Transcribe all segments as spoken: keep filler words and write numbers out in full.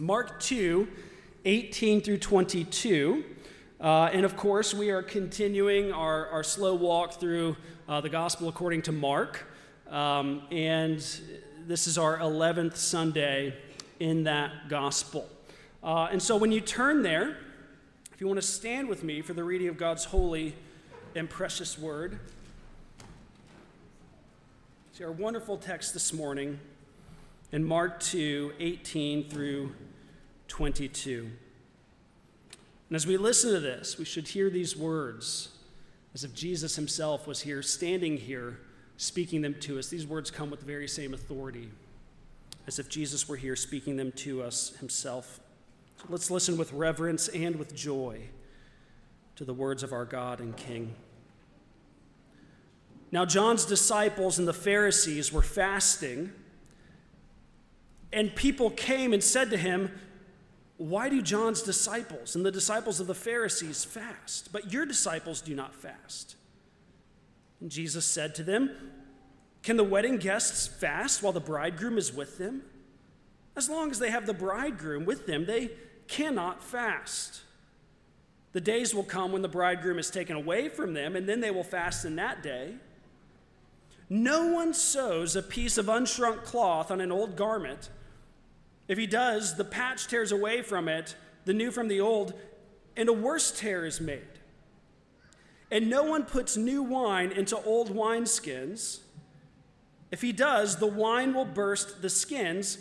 Mark two, eighteen through twenty-two. Uh, and of course, we are continuing our, our slow walk through uh, the gospel according to Mark. Um, and this is our eleventh Sunday in that gospel. Uh, and so when you turn there, if you want to stand with me for the reading of God's holy and precious word. See our wonderful text this morning in Mark two, eighteen through twenty-two. And as we listen to this, we should hear these words as if Jesus himself was here, standing here, speaking them to us. These words come with the very same authority, as if Jesus were here speaking them to us himself. So let's listen with reverence and with joy to the words of our God and King. Now John's disciples and the Pharisees were fasting, and people came and said to him, "Why do John's disciples and the disciples of the Pharisees fast, but your disciples do not fast?" And Jesus said to them, "Can the wedding guests fast while the bridegroom is with them? As long as they have the bridegroom with them, they cannot fast. The days will come when the bridegroom is taken away from them, and then they will fast in that day. No one sews a piece of unshrunk cloth on an old garment. If he does, the patch tears away from it, the new from the old, and a worse tear is made. And no one puts new wine into old wineskins. If he does, the wine will burst the skins,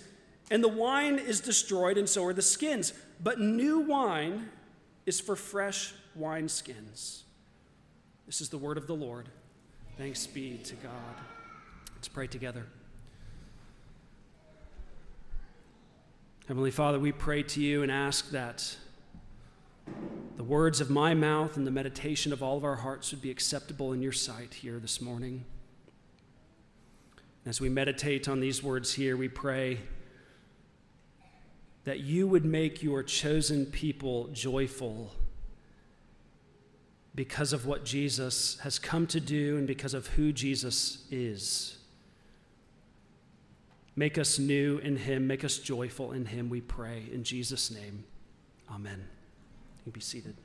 and the wine is destroyed, and so are the skins. But new wine is for fresh wineskins." This is the word of the Lord. Thanks be to God. Let's pray together. Heavenly Father, we pray to you and ask that the words of my mouth and the meditation of all of our hearts would be acceptable in your sight here this morning. As we meditate on these words here, we pray that you would make your chosen people joyful because of what Jesus has come to do and because of who Jesus is. Make us new in him. Make us joyful in him, we pray. In Jesus' name, amen. You can be seated.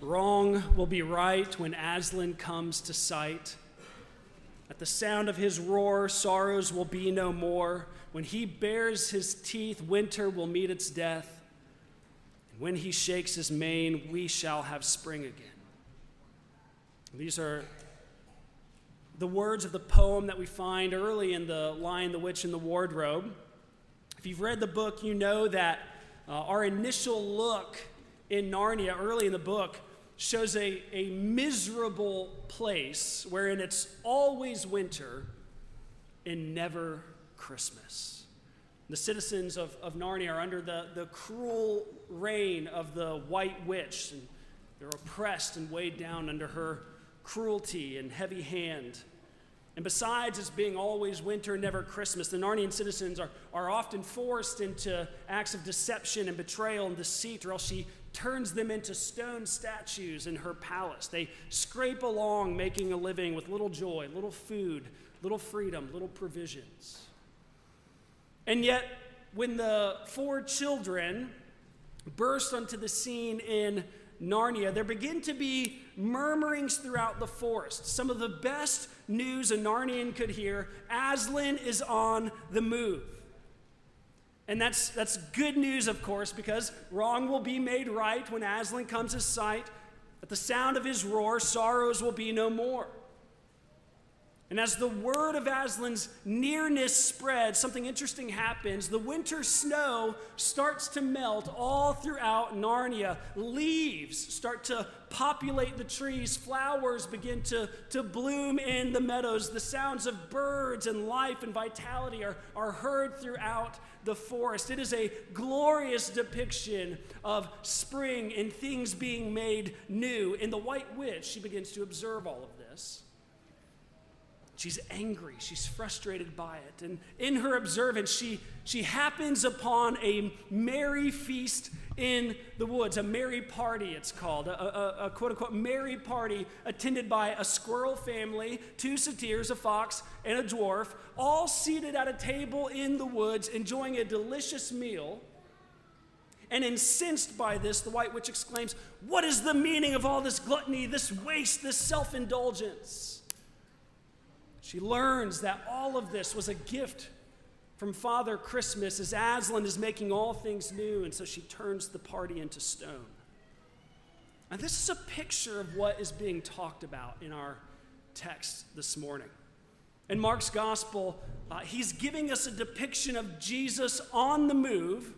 Wrong will be right when Aslan comes to sight. At the sound of his roar, sorrows will be no more. When he bares his teeth, winter will meet its death. And when he shakes his mane, we shall have spring again. These are the words of the poem that we find early in The Lion, the Witch, and the Wardrobe. If you've read the book, you know that uh, our initial look in Narnia, early in the book, shows a, a miserable place wherein it's always winter and never Christmas. The citizens of, of Narnia are under the, the cruel reign of the White Witch, and they're oppressed and weighed down under her cruelty and heavy hand. And besides it's being always winter, never Christmas, the Narnian citizens are, are often forced into acts of deception and betrayal and deceit, or else she turns them into stone statues in her palace. They scrape along, making a living with little joy, little food, little freedom, little provisions. And yet, when the four children burst onto the scene in Narnia, there begin to be murmurings throughout the forest. Some of the best news a Narnian could hear: Aslan is on the move. And that's, that's good news, of course, because wrong will be made right when Aslan comes to sight. At the sound of his roar, sorrows will be no more. And as the word of Aslan's nearness spreads, something interesting happens. The winter snow starts to melt all throughout Narnia. Leaves start to populate the trees. Flowers begin to, to bloom in the meadows. The sounds of birds and life and vitality are, are heard throughout the forest. It is a glorious depiction of spring and things being made new. And the White Witch, she begins to observe all of this. She's angry, she's frustrated by it, and in her observance, she, she happens upon a merry feast in the woods, a merry party it's called, a, a, a quote-unquote merry party attended by a squirrel family, two satyrs, a fox, and a dwarf, all seated at a table in the woods, enjoying a delicious meal. And incensed by this, the White Witch exclaims, "What is the meaning of all this gluttony, this waste, this self-indulgence?" She learns that all of this was a gift from Father Christmas, as Aslan is making all things new, and so she turns the party into stone. Now, this is a picture of what is being talked about in our text this morning. In Mark's gospel, uh, he's giving us a depiction of Jesus on the move,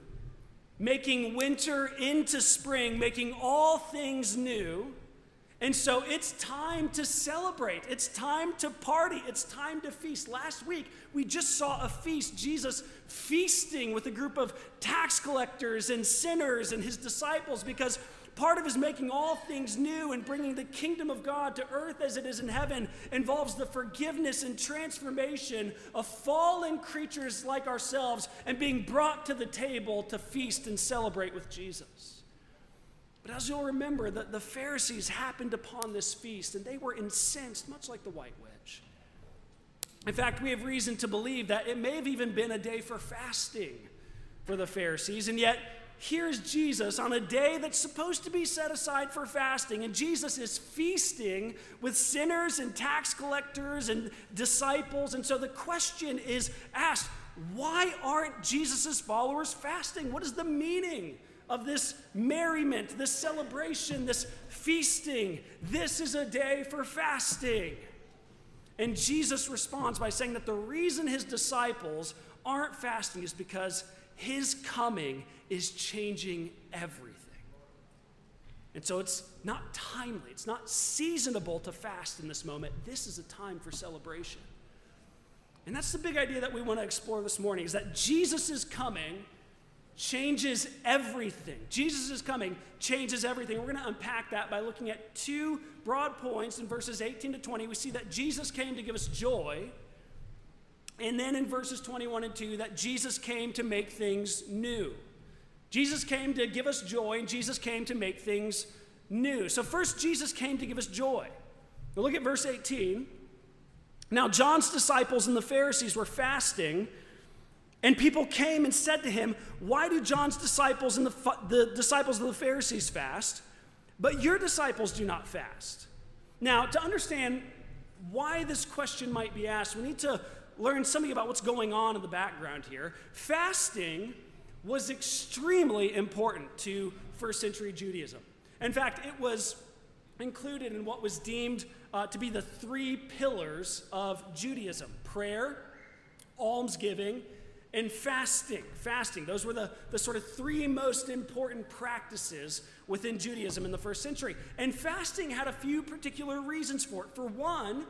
making winter into spring, making all things new. And so it's time to celebrate. It's time to party. It's time to feast. Last week, we just saw a feast, Jesus feasting with a group of tax collectors and sinners and his disciples, because part of his making all things new and bringing the kingdom of God to earth as it is in heaven involves the forgiveness and transformation of fallen creatures like ourselves and being brought to the table to feast and celebrate with Jesus. But as you'll remember, the, the Pharisees happened upon this feast, and they were incensed, much like the White Witch. In fact, we have reason to believe that it may have even been a day for fasting for the Pharisees, and yet here's Jesus on a day that's supposed to be set aside for fasting, and Jesus is feasting with sinners and tax collectors and disciples, and so the question is asked, why aren't Jesus' followers fasting? What is the meaning of this merriment, this celebration, this feasting? This is a day for fasting. And Jesus responds by saying that the reason his disciples aren't fasting is because his coming is changing everything. And so it's not timely, it's not seasonable to fast in this moment. This is a time for celebration. And that's the big idea that we want to explore this morning, is that Jesus' coming changes everything. Jesus is coming, changes everything. We're going to unpack that by looking at two broad points in verses eighteen to twenty. We see that Jesus came to give us joy, and then in verses twenty-one and two, that Jesus came to make things new. Jesus came to give us joy, and Jesus came to make things new. So first, Jesus came to give us joy. Now look at verse eighteen. Now John's disciples and the Pharisees were fasting, and people came and said to him, "Why do John's disciples and the, the disciples of the Pharisees fast, but your disciples do not fast?" Now, to understand why this question might be asked, we need to learn something about what's going on in the background here. Fasting was extremely important to first century Judaism. In fact, it was included in what was deemed uh, to be the three pillars of Judaism: prayer, almsgiving, and fasting. Fasting, those were the, the sort of three most important practices within Judaism in the first century. And fasting had a few particular reasons for it. For one,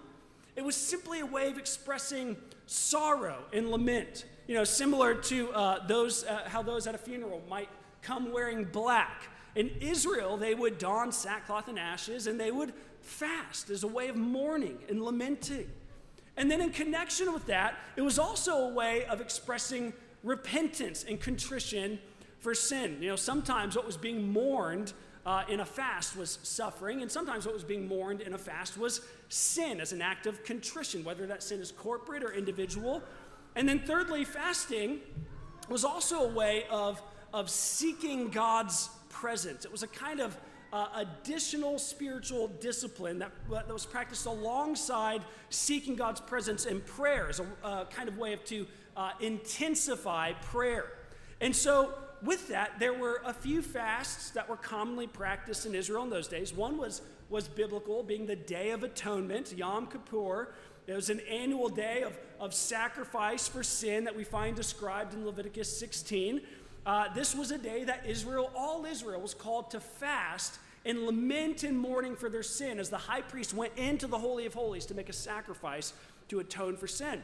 it was simply a way of expressing sorrow and lament. You know, similar to uh, those, uh, how those at a funeral might come wearing black. In Israel, they would don sackcloth and ashes, and they would fast as a way of mourning and lamenting. And then in connection with that, it was also a way of expressing repentance and contrition for sin. You know, sometimes what was being mourned uh, in a fast was suffering, and sometimes what was being mourned in a fast was sin as an act of contrition, whether that sin is corporate or individual. And then thirdly, fasting was also a way of, of seeking God's presence. It was a kind of Uh, additional spiritual discipline that, that was practiced alongside seeking God's presence in prayer as a uh, kind of way of to uh, intensify prayer. And so with that, there were a few fasts that were commonly practiced in Israel in those days. One was, was biblical, being the Day of Atonement, Yom Kippur. It was an annual day of, of sacrifice for sin that we find described in Leviticus sixteen. Uh, this was a day that Israel, all Israel, was called to fast and lament and mourning for their sin as the high priest went into the Holy of Holies to make a sacrifice to atone for sin.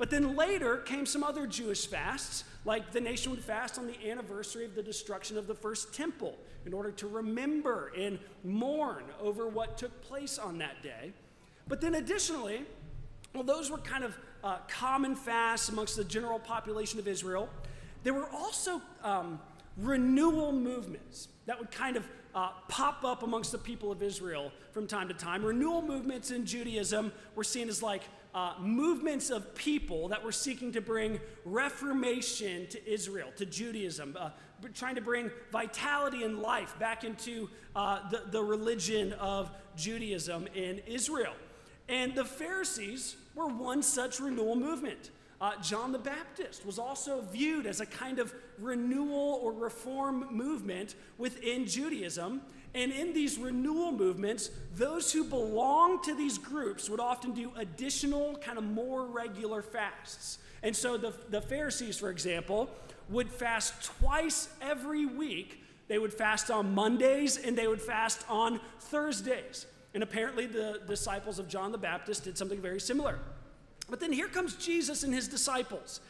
But then later came some other Jewish fasts, like the nation would fast on the anniversary of the destruction of the first temple in order to remember and mourn over what took place on that day. But then additionally, well, those were kind of uh, common fasts amongst the general population of Israel. There were also um, renewal movements that would kind of uh, pop up amongst the people of Israel from time to time. Renewal movements in Judaism were seen as like uh, movements of people that were seeking to bring reformation to Israel, to Judaism, uh, trying to bring vitality and life back into uh, the, the religion of Judaism in Israel. And the Pharisees were one such renewal movement. Uh, John the Baptist was also viewed as a kind of renewal or reform movement within Judaism. And in these renewal movements, those who belonged to these groups would often do additional, kind of more regular fasts. And so the, the Pharisees, for example, would fast twice every week. They would fast on Mondays and they would fast on Thursdays. And apparently the disciples of John the Baptist did something very similar. But then here comes Jesus and his disciples.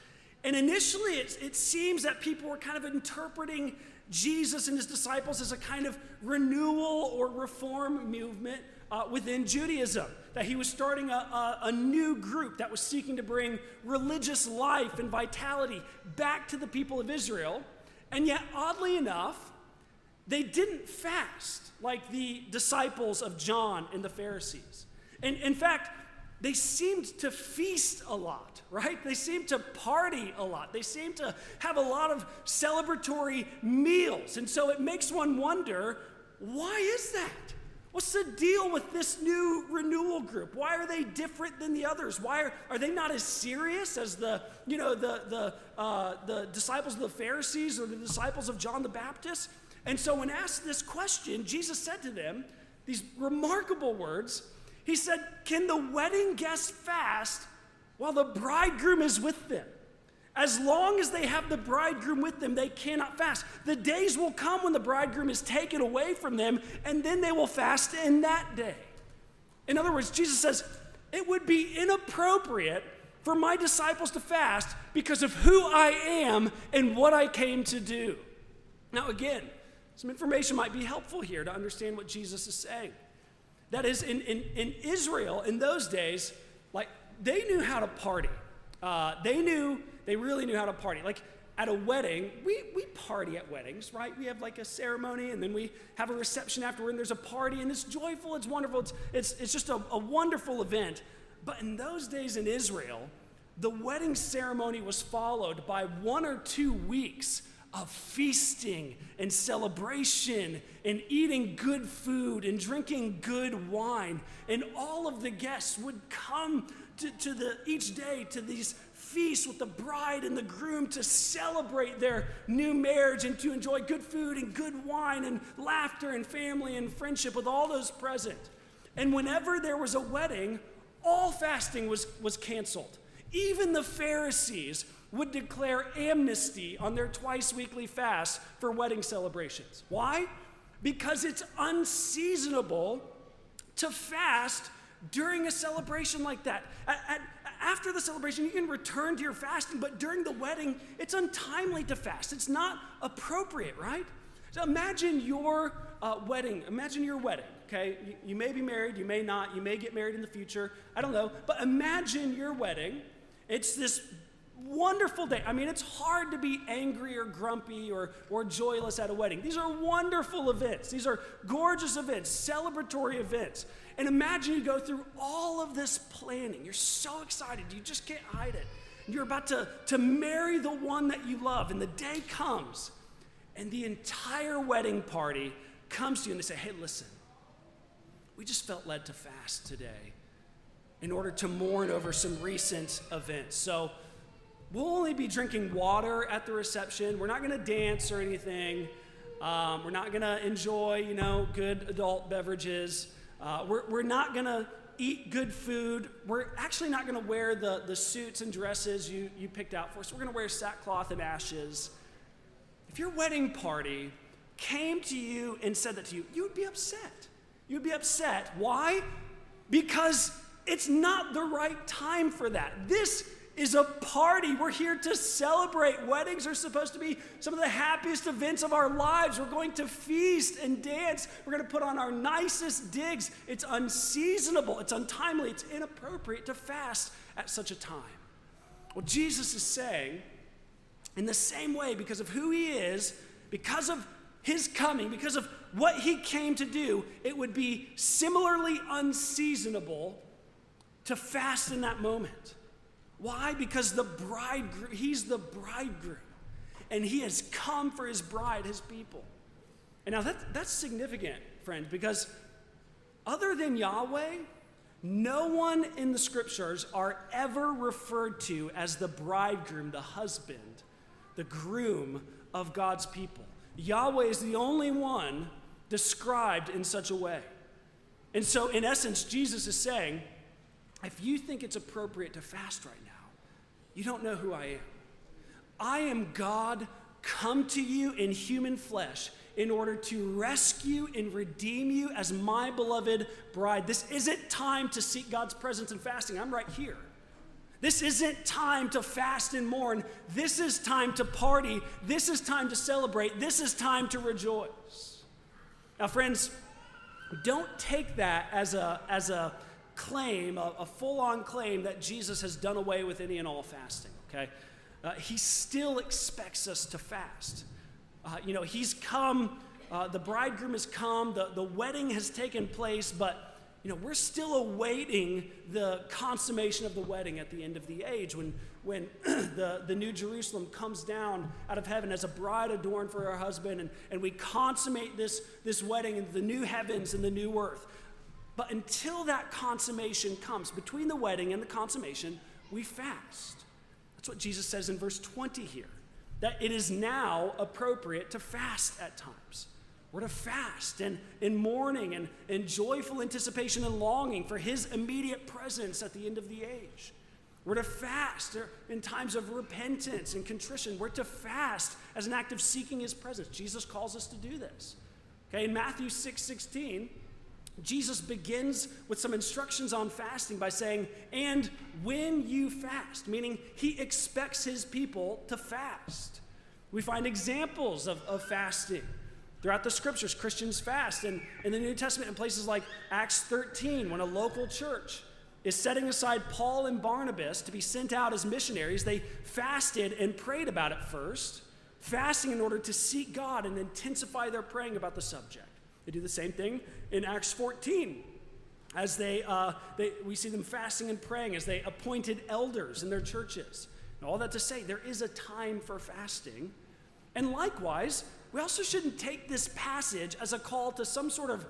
And initially it, it seems that people were kind of interpreting Jesus and his disciples as a kind of renewal or reform movement uh, within Judaism, that he was starting a, a, a new group that was seeking to bring religious life and vitality back to the people of Israel. And yet, oddly enough, they didn't fast like the disciples of John and the Pharisees. And in fact, they seemed to feast a lot, right? They seemed to party a lot. They seemed to have a lot of celebratory meals. And so it makes one wonder, why is that? What's the deal with this new renewal group? Why are they different than the others? Why are, are they not as serious as the, you know, the, the, uh, the disciples of the Pharisees or the disciples of John the Baptist? And so when asked this question, Jesus said to them these remarkable words. He said, "Can the wedding guests fast while the bridegroom is with them? As long as they have the bridegroom with them, they cannot fast. The days will come when the bridegroom is taken away from them, and then they will fast in that day." In other words, Jesus says, it would be inappropriate for my disciples to fast because of who I am and what I came to do. Now again, some information might be helpful here to understand what Jesus is saying. That is, in, in, in Israel, in those days, like, they knew how to party. Uh, they knew, they really knew how to party. Like, at a wedding, we, we party at weddings, right? We have, like, a ceremony, and then we have a reception afterward, and there's a party, and it's joyful, it's wonderful, it's, it's, it's just a, a wonderful event. But in those days in Israel, the wedding ceremony was followed by one or two weeks of feasting and celebration and eating good food and drinking good wine. And all of the guests would come to, to the, each day to these feasts with the bride and the groom to celebrate their new marriage and to enjoy good food and good wine and laughter and family and friendship with all those present. And whenever there was a wedding, all fasting was, was canceled. Even the Pharisees would declare amnesty on their twice-weekly fast for wedding celebrations. Why? Because it's unseasonable to fast during a celebration like that. At, at, after the celebration, you can return to your fasting, but during the wedding, it's untimely to fast. It's not appropriate, right? So imagine your uh, wedding. Imagine your wedding, okay? You, you may be married, you may not, you may get married in the future, I don't know. But imagine your wedding. It's this wonderful day. I mean, it's hard to be angry or grumpy or, or joyless at a wedding. These are wonderful events. These are gorgeous events, celebratory events. And imagine you go through all of this planning. You're so excited. You just can't hide it. You're about to, to marry the one that you love. And the day comes, and the entire wedding party comes to you, and they say, "Hey, listen, we just felt led to fast today in order to mourn over some recent events. So we'll only be drinking water at the reception. We're not going to dance or anything. Um, we're not going to enjoy, you know, good adult beverages. Uh, we're, we're not going to eat good food. We're actually not going to wear the, the suits and dresses you, you picked out for us. We're going to wear sackcloth and ashes." If your wedding party came to you and said that to you, you would be upset. You'd be upset. Why? Because it's not the right time for that. This is a party. We're here to celebrate. Weddings are supposed to be some of the happiest events of our lives. We're going to feast and dance. We're going to put on our nicest digs. It's unseasonable. It's untimely. It's inappropriate to fast at such a time. Well, Jesus is saying, in the same way, because of who he is because of his coming, because of what he came to do, it would be similarly unseasonable to fast in that moment. Why? Because the bridegroom, he's the bridegroom, and he has come for his bride, his people. And now that, that's significant, friends, because other than Yahweh, no one in the scriptures are ever referred to as the bridegroom, the husband, the groom of God's people. Yahweh is the only one described in such a way. And so, in essence, Jesus is saying, if you think it's appropriate to fast right now, you don't know who I am. I am God come to you in human flesh in order to rescue and redeem you as my beloved bride. This isn't time to seek God's presence in fasting. I'm right here. This isn't time to fast and mourn. This is time to party. This is time to celebrate. This is time to rejoice. Now, friends, don't take that as a, as a claim, a, a full-on claim that Jesus has done away with any and all fasting, okay? Uh, he still expects us to fast. Uh, you know, he's come, uh, the bridegroom has come, the, the wedding has taken place, but, you know, we're still awaiting the consummation of the wedding at the end of the age when, when the, the New Jerusalem comes down out of heaven as a bride adorned for her husband, and, and we consummate this, this wedding in the new heavens and the new earth. But until that consummation comes, between the wedding and the consummation, we fast. That's what Jesus says in verse twenty here, that it is now appropriate to fast at times. We're to fast in, in mourning and in joyful anticipation and longing for his immediate presence at the end of the age. We're to fast in times of repentance and contrition. We're to fast as an act of seeking his presence. Jesus calls us to do this. Okay, in Matthew six sixteen, Jesus begins with some instructions on fasting by saying, and when you fast, meaning he expects his people to fast. We find examples of, of fasting throughout the scriptures. Christians fast in, in the New Testament in places like Acts thirteen, when a local church is setting aside Paul and Barnabas to be sent out as missionaries. They fasted and prayed about it first, fasting in order to seek God and intensify their praying about the subject. They do the same thing in Acts fourteen, as they, uh, they, we see them fasting and praying as they appointed elders in their churches. And all that to say, there is a time for fasting. And likewise, we also shouldn't take this passage as a call to some sort of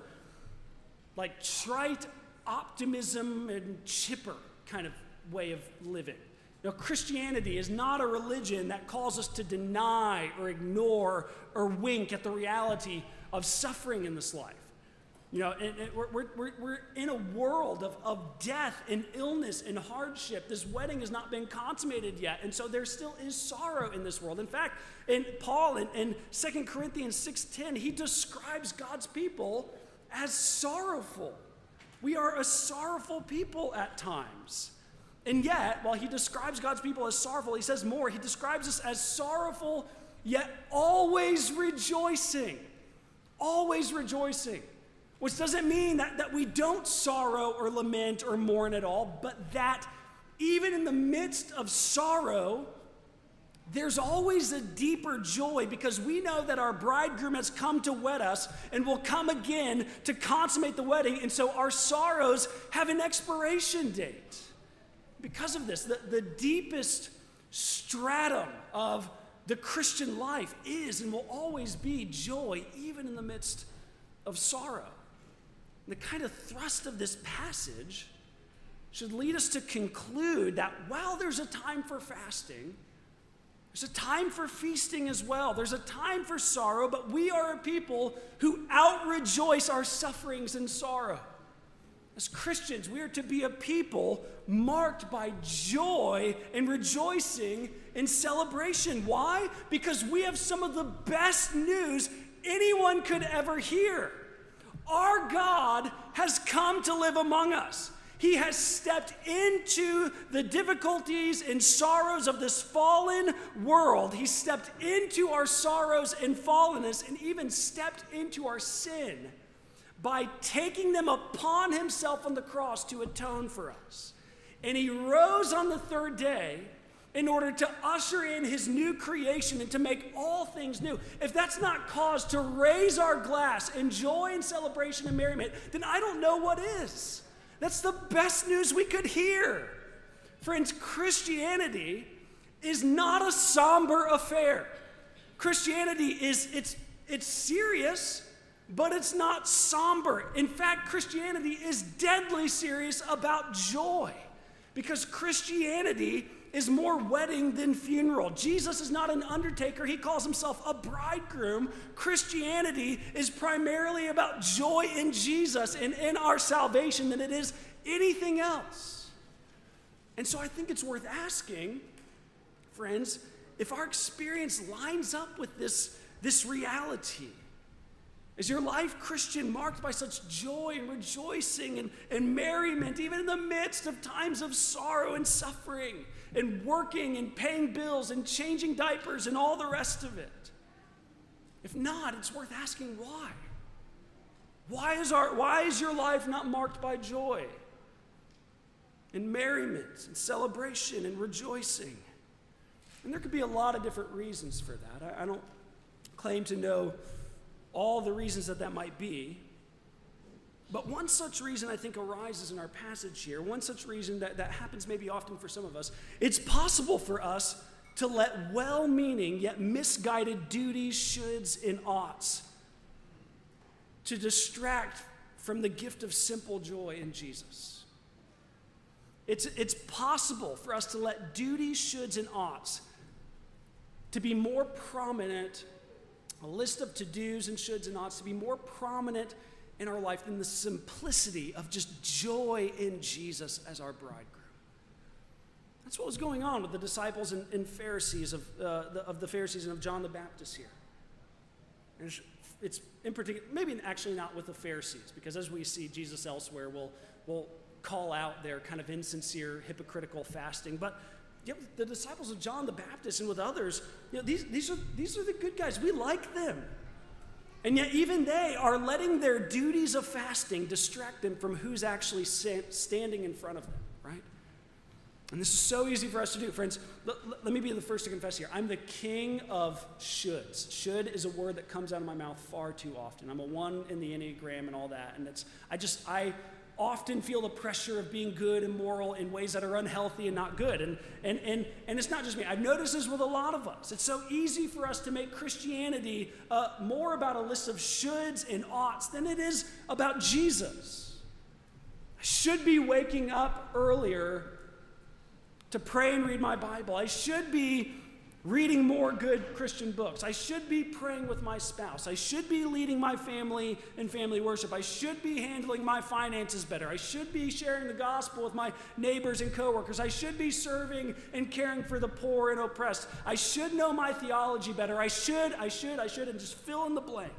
like trite optimism and chipper kind of way of living. Now, Christianity is not a religion that calls us to deny or ignore or wink at the reality of suffering in this life. You know, and, and we're, we're, we're in a world of, of death and illness and hardship. This wedding has not been consummated yet, and so there still is sorrow in this world. In fact, in Paul, in, in Second Corinthians six ten, he describes God's people as sorrowful. We are a sorrowful people at times. And yet, while he describes God's people as sorrowful, he says more. He describes us as sorrowful, yet always rejoicing. Always rejoicing, which doesn't mean that, that we don't sorrow or lament or mourn at all, but that even in the midst of sorrow, there's always a deeper joy because we know that our bridegroom has come to wed us and will come again to consummate the wedding, and so our sorrows have an expiration date. Because of this, the, the deepest stratum of the Christian life is and will always be joy, even in the midst of sorrow. And the kind of thrust of this passage should lead us to conclude that while there's a time for fasting, there's a time for feasting as well. There's a time for sorrow, but we are a people who out-rejoice our sufferings and sorrow. As Christians, we are to be a people marked by joy and rejoicing and celebration. Why? Because we have some of the best news anyone could ever hear. Our God has come to live among us. He has stepped into the difficulties and sorrows of this fallen world. He stepped into our sorrows and fallenness and even stepped into our sin by taking them upon himself on the cross to atone for us. And he rose on the third day in order to usher in his new creation and to make all things new. If that's not cause to raise our glass in joy and celebration and merriment, then I don't know what is. That's the best news we could hear. Friends, Christianity is not a somber affair. Christianity is, it's, it's serious, but it's not somber. In fact, Christianity is deadly serious about joy, because Christianity is more wedding than funeral. Jesus is not an undertaker. He calls himself a bridegroom. Christianity is primarily about joy in Jesus and in our salvation than it is anything else. And so I think it's worth asking, friends, if our experience lines up with this, this reality. Is your life, Christian, marked by such joy and rejoicing and, and merriment, even in the midst of times of sorrow and suffering and working and paying bills and changing diapers and all the rest of it? If not, it's worth asking why. Why is, our, why is your life not marked by joy and merriment and celebration and rejoicing? And there could be a lot of different reasons for that. I, I don't claim to know all the reasons that that might be. But one such reason I think arises in our passage here, one such reason that, that happens maybe often for some of us, it's possible for us to let well-meaning yet misguided duties, shoulds, and oughts to distract from the gift of simple joy in Jesus. It's, it's possible for us to let duties, shoulds, and oughts to be more prominent, a list of to-dos and shoulds and oughts to be more prominent in our life than the simplicity of just joy in Jesus as our bridegroom. That's what was going on with the disciples and, and Pharisees of, uh, the, of the Pharisees and of John the Baptist here. And it's, it's in particular, maybe actually not with the Pharisees, because as we see Jesus elsewhere, we'll, we'll call out their kind of insincere, hypocritical fasting. But Yep, the disciples of John the Baptist and with others, you know, these, these, are, these are the good guys. We like them. And yet even they are letting their duties of fasting distract them from who's actually standing in front of them, right? And this is so easy for us to do. Friends, let, let me be the first to confess here. I'm the king of shoulds. Should is a word that comes out of my mouth far too often. I'm a one in the Enneagram and all that. And it's, I just, I... often feel the pressure of being good and moral in ways that are unhealthy and not good. And, and, and, and it's not just me. I've noticed this with a lot of us. It's so easy for us to make Christianity uh, more about a list of shoulds and oughts than it is about Jesus. I should be waking up earlier to pray and read my Bible. I should be reading more good Christian books. I should be praying with my spouse. I should be leading my family in family worship. I should be handling my finances better. I should be sharing the gospel with my neighbors and coworkers. I should be serving and caring for the poor and oppressed. I should know my theology better. I should, I should, I should, and just fill in the blank.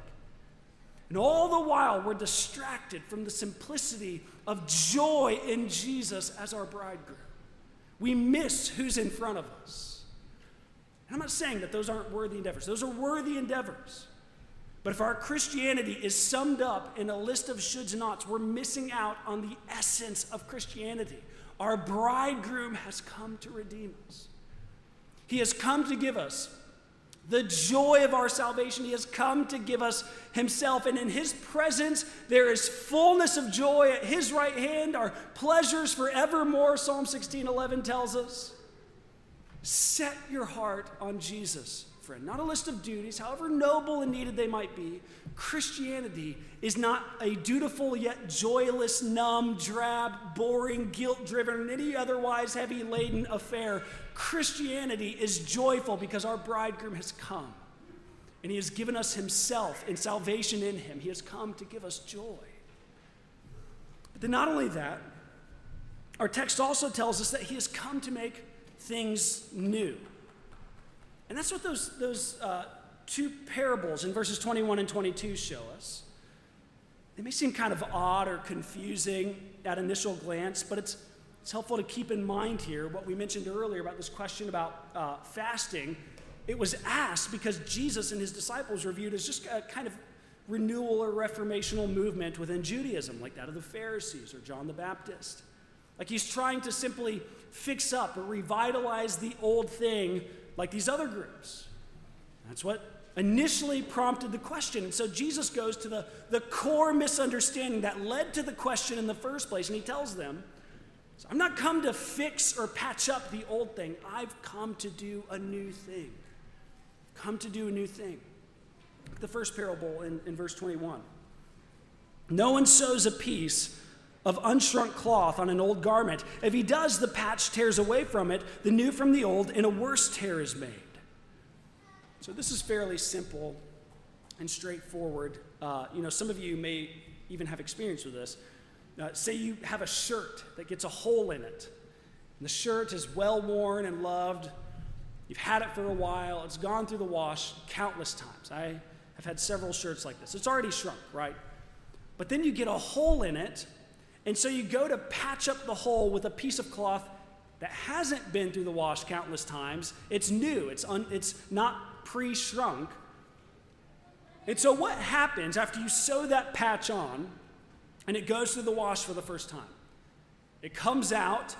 And all the while, we're distracted from the simplicity of joy in Jesus as our bridegroom. We miss who's in front of us. I'm not saying that those aren't worthy endeavors. Those are worthy endeavors. But if our Christianity is summed up in a list of shoulds and oughts, we're missing out on the essence of Christianity. Our bridegroom has come to redeem us. He has come to give us the joy of our salvation. He has come to give us himself. And in his presence, there is fullness of joy. At his right hand are pleasures forevermore, Psalm sixteen eleven tells us. Set your heart on Jesus, friend. Not a list of duties, however noble and needed they might be. Christianity is not a dutiful yet joyless, numb, drab, boring, guilt-driven, and any otherwise heavy-laden affair. Christianity is joyful because our bridegroom has come, and he has given us himself and salvation in him. He has come to give us joy. But then not only that, our text also tells us that he has come to make things new. And that's what those, those uh, two parables in verses twenty-one and twenty-two show us. They may seem kind of odd or confusing at initial glance, but it's, it's helpful to keep in mind here what we mentioned earlier about this question about uh, fasting. It was asked because Jesus and his disciples were viewed as just a kind of renewal or reformational movement within Judaism, like that of the Pharisees or John the Baptist. Like he's trying to simply fix up or revitalize the old thing like these other groups. That's what initially prompted the question. And so Jesus goes to the, the core misunderstanding that led to the question in the first place, and he tells them, I'm not come to fix or patch up the old thing. I've come to do a new thing. Come to do a new thing. The first parable in, in verse twenty-one. No one sews a piece of unshrunk cloth on an old garment. If he does, the patch tears away from it, the new from the old, and a worse tear is made. So this is fairly simple and straightforward. Uh, you know, some of you may even have experience with this. Uh, say you have a shirt that gets a hole in it. And the shirt is well worn and loved. You've had it for a while. It's gone through the wash countless times. I have had several shirts like this. It's already shrunk, right? But then you get a hole in it, and so you go to patch up the hole with a piece of cloth that hasn't been through the wash countless times. It's new. It's, un- it's not pre-shrunk. And so what happens after you sew that patch on, and it goes through the wash for the first time? It comes out,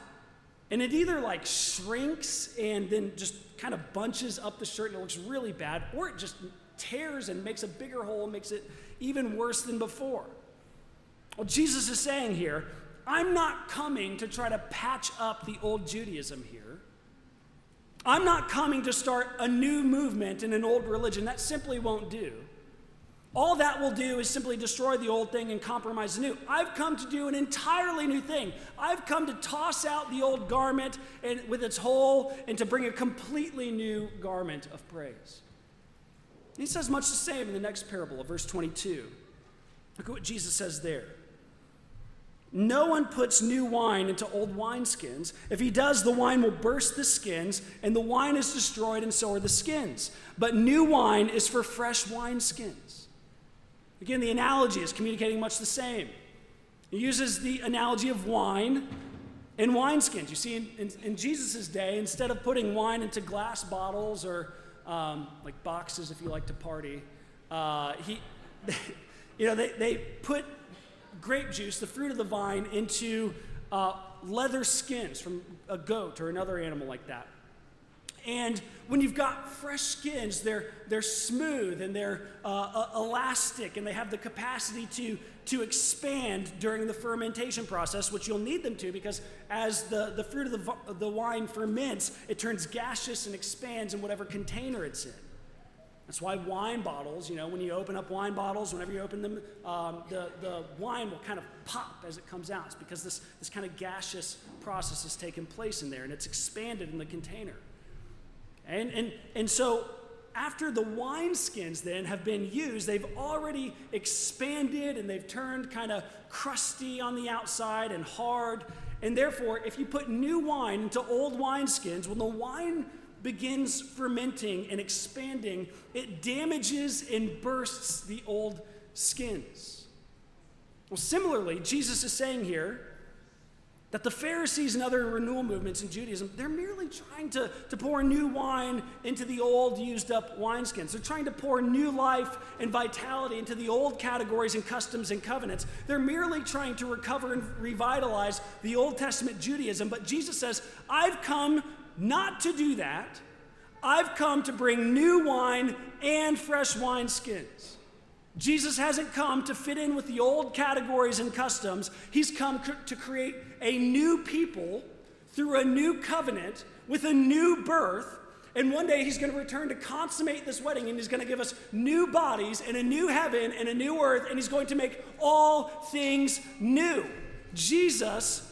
and it either like shrinks and then just kind of bunches up the shirt and it looks really bad, or it just tears and makes a bigger hole and makes it even worse than before. Well, Jesus is saying here, I'm not coming to try to patch up the old Judaism here. I'm not coming to start a new movement in an old religion. That simply won't do. All that will do is simply destroy the old thing and compromise the new. I've come to do an entirely new thing. I've come to toss out the old garment and, with its hole, and to bring a completely new garment of praise. And he says much the same in the next parable of verse twenty-two. Look at what Jesus says there. No one puts new wine into old wineskins. If he does, the wine will burst the skins, and the wine is destroyed, and so are the skins. But new wine is for fresh wineskins. Again, the analogy is communicating much the same. He uses the analogy of wine and wineskins. You see, in, in, in Jesus' day, instead of putting wine into glass bottles or um, like boxes, if you like to party, uh, he, you know, they, they put grape juice, the fruit of the vine, into uh, leather skins from a goat or another animal like that. And when you've got fresh skins, they're, they're smooth and they're uh, uh, elastic, and they have the capacity to, to expand during the fermentation process, which you'll need them to, because as the, the fruit of the, the wine ferments, it turns gaseous and expands in whatever container it's in. That's why wine bottles, you know, when you open up wine bottles, whenever you open them, um, the, the wine will kind of pop as it comes out. It's because this, this kind of gaseous process has taken place in there, and it's expanded in the container. And, and, and so after the wineskins then have been used, they've already expanded and they've turned kind of crusty on the outside and hard. And therefore, if you put new wine into old wineskins, when the wine begins fermenting and expanding, it damages and bursts the old skins. Well, similarly, Jesus is saying here that the Pharisees and other renewal movements in Judaism, they're merely trying to, to pour new wine into the old, used-up wineskins. They're trying to pour new life and vitality into the old categories and customs and covenants. They're merely trying to recover and revitalize the Old Testament Judaism. But Jesus says, I've come not to do that. I've come to bring new wine and fresh wineskins. Jesus hasn't come to fit in with the old categories and customs. He's come cr- to create a new people through a new covenant with a new birth. And one day he's going to return to consummate this wedding, and he's going to give us new bodies and a new heaven and a new earth, and he's going to make all things new. Jesus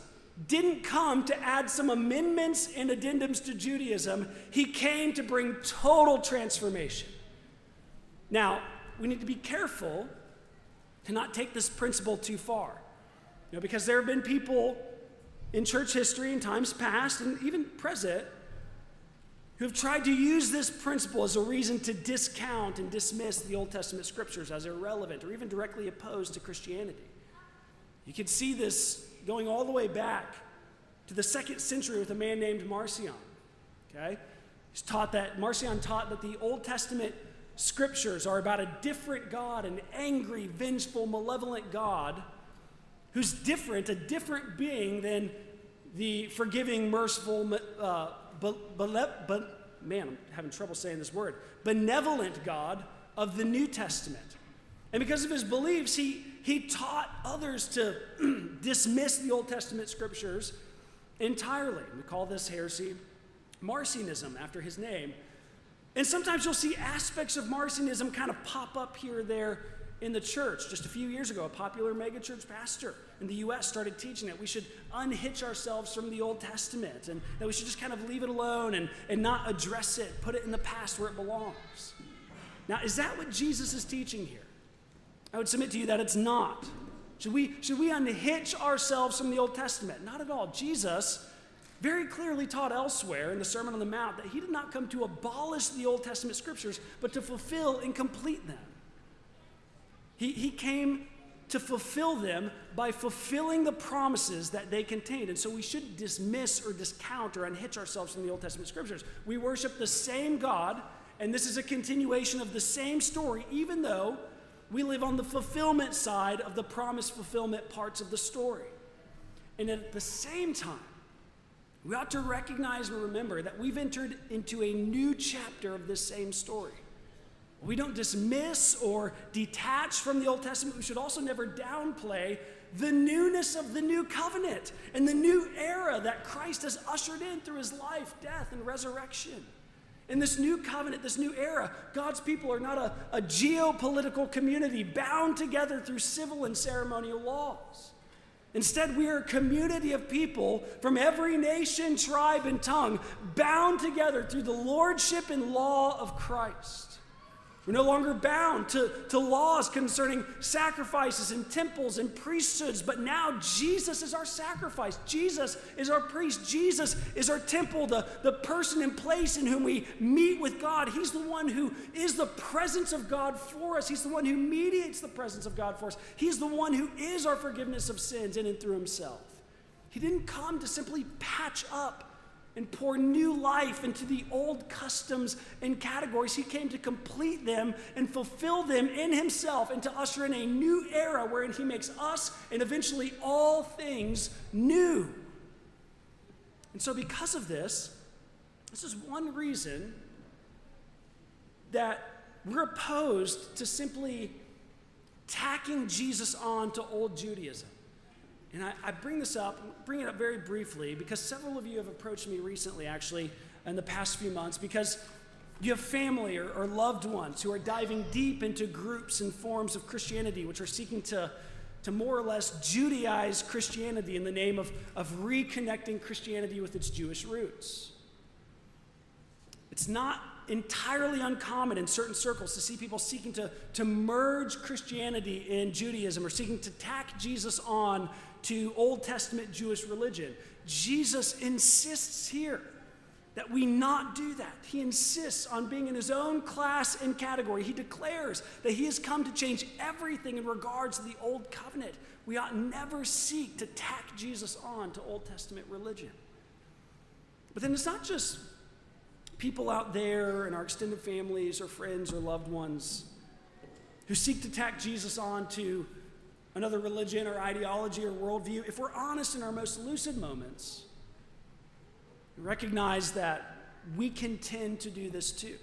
didn't come to add some amendments and addendums to Judaism. He came to bring total transformation. Now, we need to be careful to not take this principle too far. You know, because there have been people in church history in times past and even present who have tried to use this principle as a reason to discount and dismiss the Old Testament scriptures as irrelevant or even directly opposed to Christianity. You can see this going all the way back to the second century with a man named Marcion. Okay? He's taught that, Marcion taught that the Old Testament scriptures are about a different God, an angry, vengeful, malevolent God who's different, a different being than the forgiving, merciful, uh, be, be, be, man, I'm having trouble saying this word, benevolent God of the New Testament. And because of his beliefs, he, he taught others to dismiss the Old Testament scriptures entirely. We call this heresy Marcionism, after his name. And sometimes you'll see aspects of Marcionism kind of pop up here or there in the church. Just a few years ago, a popular megachurch pastor in the U S started teaching that we should unhitch ourselves from the Old Testament and that we should just kind of leave it alone and, and not address it, put it in the past where it belongs. Now, is that what Jesus is teaching here? I would submit to you that it's not. Should we, should we unhitch ourselves from the Old Testament? Not at all. Jesus very clearly taught elsewhere in the Sermon on the Mount that he did not come to abolish the Old Testament scriptures, but to fulfill and complete them. He, he came to fulfill them by fulfilling the promises that they contained. And so we shouldn't dismiss or discount or unhitch ourselves from the Old Testament scriptures. We worship the same God, and this is a continuation of the same story, even though we live on the fulfillment side of the promise fulfillment parts of the story. And at the same time, we ought to recognize and remember that we've entered into a new chapter of this same story. We don't dismiss or detach from the Old Testament. We should also never downplay the newness of the new covenant and the new era that Christ has ushered in through his life, death, and resurrection. In this new covenant, this new era, God's people are not a, a geopolitical community bound together through civil and ceremonial laws. Instead, we are a community of people from every nation, tribe, and tongue bound together through the lordship and law of Christ. We're no longer bound to, to laws concerning sacrifices and temples and priesthoods, but now Jesus is our sacrifice. Jesus is our priest. Jesus is our temple, the, the person and place in whom we meet with God. He's the one who is the presence of God for us. He's the one who mediates the presence of God for us. He's the one who is our forgiveness of sins in and through himself. He didn't come to simply patch up and pour new life into the old customs and categories. He came to complete them and fulfill them in himself and to usher in a new era wherein he makes us and eventually all things new. And so because of this, this is one reason that we're opposed to simply tacking Jesus on to old Judaism. And I, I bring this up, bring it up very briefly, because several of you have approached me recently, actually, in the past few months, because you have family or, or loved ones who are diving deep into groups and forms of Christianity, which are seeking to, to more or less Judaize Christianity in the name of, of reconnecting Christianity with its Jewish roots. It's not entirely uncommon in certain circles to see people seeking to, to merge Christianity and Judaism, or seeking to tack Jesus on to Old Testament Jewish religion. Jesus insists here that we not do that. He insists on being in his own class and category. He declares that he has come to change everything in regards to the Old Covenant. We ought never seek to tack Jesus on to Old Testament religion. But then it's not just people out there and our extended families or friends or loved ones who seek to tack Jesus on to another religion or ideology or worldview. If we're honest in our most lucid moments, we recognize that we can tend to do this too.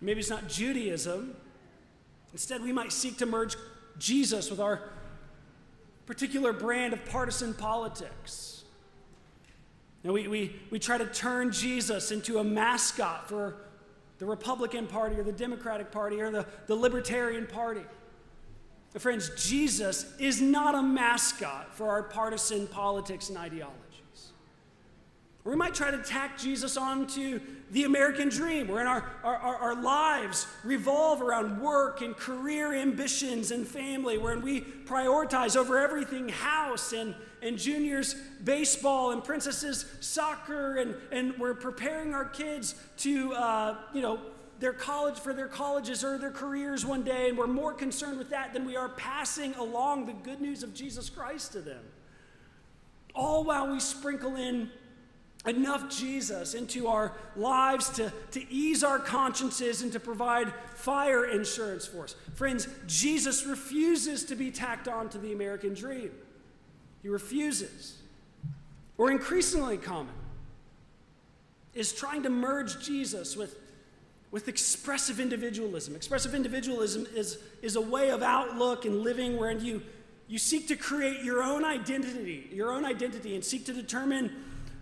Maybe it's not Judaism. Instead, we might seek to merge Jesus with our particular brand of partisan politics. And we, we, we try to turn Jesus into a mascot for the Republican Party or the Democratic Party or the, the Libertarian Party. But friends, Jesus is not a mascot for our partisan politics and ideologies. Or we might try to tack Jesus onto the American dream, wherein our, our, our lives revolve around work and career ambitions and family, wherein we prioritize over everything house and, and juniors baseball and princesses soccer, and, and we're preparing our kids to, uh, you know, their college for their colleges or their careers one day, and we're more concerned with that than we are passing along the good news of Jesus Christ to them. All while we sprinkle in enough Jesus into our lives to, to ease our consciences and to provide fire insurance for us. Friends, Jesus refuses to be tacked on to the American dream. He refuses. or increasingly common, is trying to merge Jesus with, with expressive individualism. Expressive individualism is, is a way of outlook and living where you, you seek to create your own identity, your own identity, and seek to determine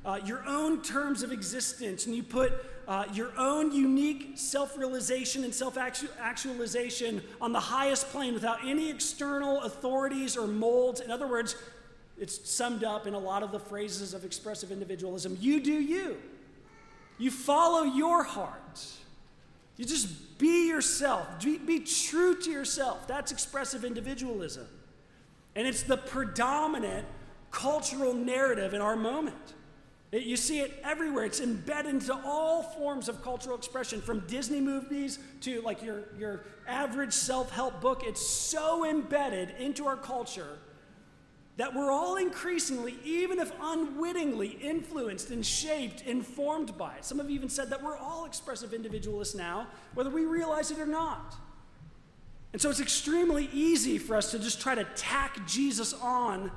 uh, your own terms of existence, and you put uh, your own unique self-realization and self-actualization on the highest plane without any external authorities or molds. In other words, it's summed up in a lot of the phrases of expressive individualism. You do you. You follow your heart. You just be yourself. Be, be true to yourself. That's expressive individualism. And it's the predominant cultural narrative in our moment. It, you see it everywhere. It's embedded into all forms of cultural expression, from Disney movies to like your, your average self-help book. It's so embedded into our culture that we're all increasingly, even if unwittingly, influenced and shaped, informed by it. Some have even said that we're all expressive individualists now, whether we realize it or not. And so it's extremely easy for us to just try to tack Jesus on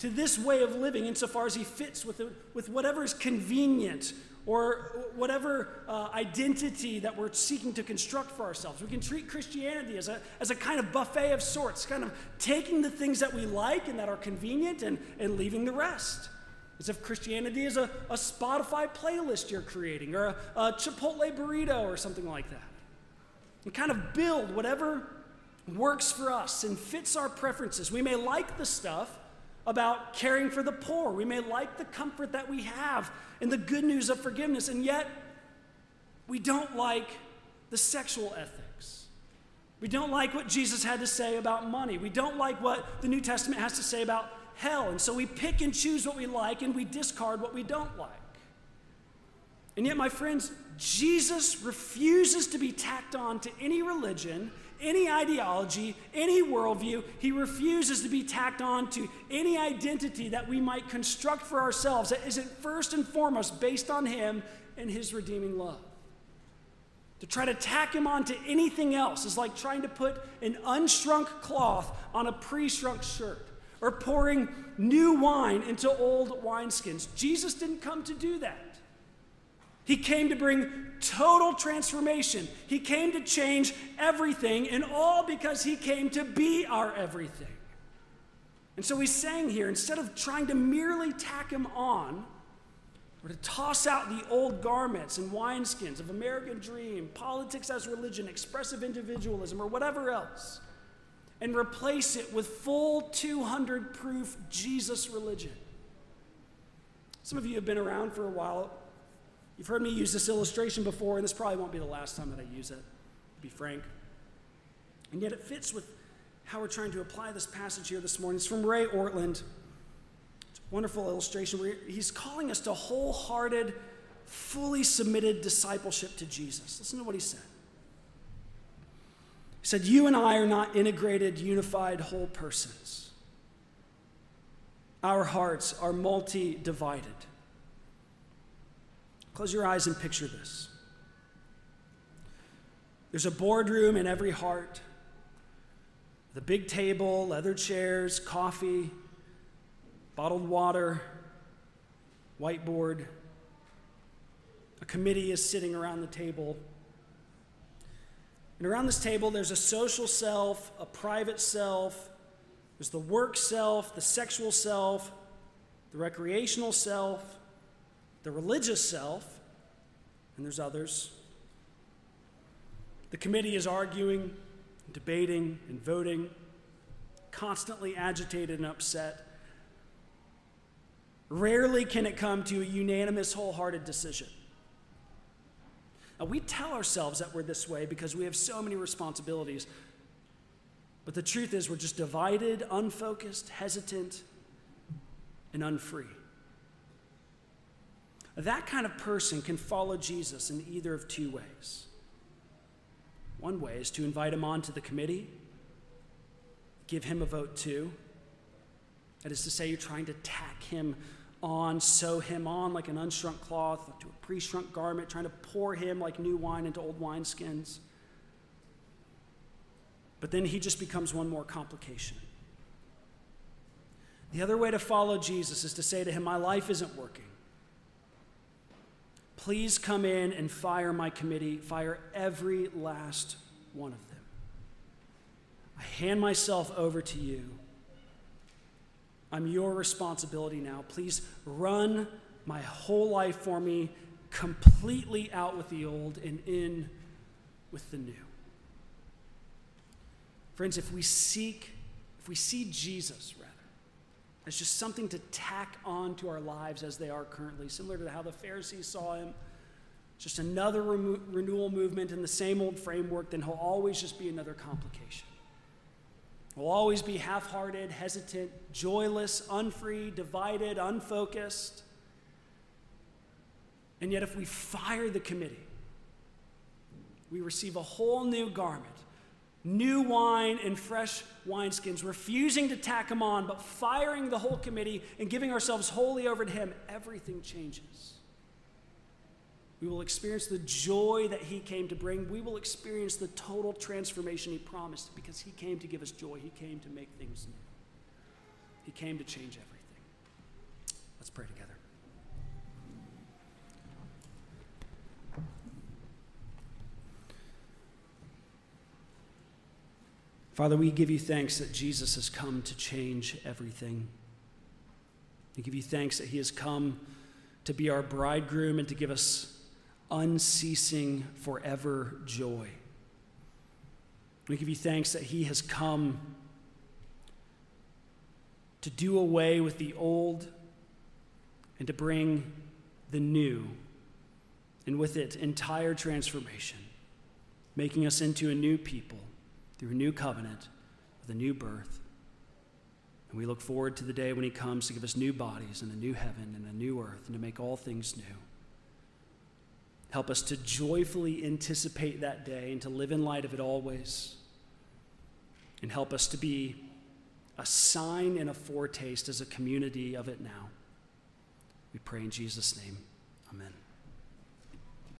to this way of living insofar as he fits with, the, with whatever is convenient or whatever uh, identity that we're seeking to construct for ourselves. We can treat Christianity as a, as a kind of buffet of sorts, kind of taking the things that we like and that are convenient and, and leaving the rest. As if Christianity is a, a Spotify playlist you're creating, or a, a Chipotle burrito or something like that. And kind of build whatever works for us and fits our preferences. We may like the stuff about caring for the poor. We may like the comfort that we have and the good news of forgiveness, and yet we don't like the sexual ethics. We don't like what Jesus had to say about money. We don't like what the New Testament has to say about hell, and so we pick and choose what we like and we discard what we don't like. And yet, my friends, Jesus refuses to be tacked on to any religion, any ideology, any worldview. He refuses to be tacked on to any identity that we might construct for ourselves that isn't first and foremost based on him and his redeeming love. To try to tack him on to anything else is like trying to put an unshrunk cloth on a pre-shrunk shirt, or pouring new wine into old wineskins. Jesus didn't come to do that. He came to bring total transformation. He came to change everything, and all because he came to be our everything. And so he's saying here, instead of trying to merely tack him on, or to toss out the old garments and wineskins of American dream, politics as religion, expressive individualism, or whatever else, and replace it with full two hundred proof Jesus religion. Some of you have been around for a while. You've heard me use this illustration before, and this probably won't be the last time that I use it, to be frank. And yet it fits with how we're trying to apply this passage here this morning. It's from Ray Ortland. It's a wonderful illustration where he's calling us to wholehearted, fully submitted discipleship to Jesus. Listen to what he said. He said, "You and I are not integrated, unified, whole persons. Our hearts are multi-divided." Close your eyes and picture this. There's a boardroom in every heart. The big table, leather chairs, coffee, bottled water, whiteboard. A committee is sitting around the table. And around this table, there's a social self, a private self. There's the work self, the sexual self, the recreational self, the religious self, and there's others. The committee is arguing, debating, and voting, constantly agitated and upset. Rarely can it come to a unanimous, wholehearted decision. Now, we tell ourselves that we're this way because we have so many responsibilities, but the truth is we're just divided, unfocused, hesitant, and unfree. That kind of person can follow Jesus in either of two ways. One way is to invite him onto the committee, give him a vote too. That is to say, you're trying to tack him on, sew him on like an unshrunk cloth to a pre-shrunk garment, trying to pour him like new wine into old wineskins. But then he just becomes one more complication. The other way to follow Jesus is to say to him, my life isn't working. Please come in and fire my committee, fire every last one of them. I hand myself over to you. I'm your responsibility now. Please run my whole life for me, completely out with the old and in with the new. Friends, if we seek, if we see Jesus, rather, as just something to tack on to our lives as they are currently, similar to how the Pharisees saw him, just another remo- renewal movement in the same old framework, then he'll always just be another complication. We'll always be half-hearted, hesitant, joyless, unfree, divided, unfocused. And yet if we fire the committee, we receive a whole new garment, new wine and fresh wineskins, refusing to tack them on, but firing the whole committee and giving ourselves wholly over to him. Everything changes. We will experience the joy that he came to bring. We will experience the total transformation he promised, because he came to give us joy. He came to make things new. He came to change everything. Let's pray together. Father, we give you thanks that Jesus has come to change everything. We give you thanks that he has come to be our bridegroom and to give us unceasing forever joy. We give you thanks that he has come to do away with the old and to bring the new, and with it entire transformation, making us into a new people through a new covenant with a new birth. And we look forward to the day when he comes to give us new bodies and a new heaven and a new earth and to make all things new. Help us to joyfully anticipate that day and to live in light of it always. And help us to be a sign and a foretaste as a community of it now. We pray in Jesus' name. Amen.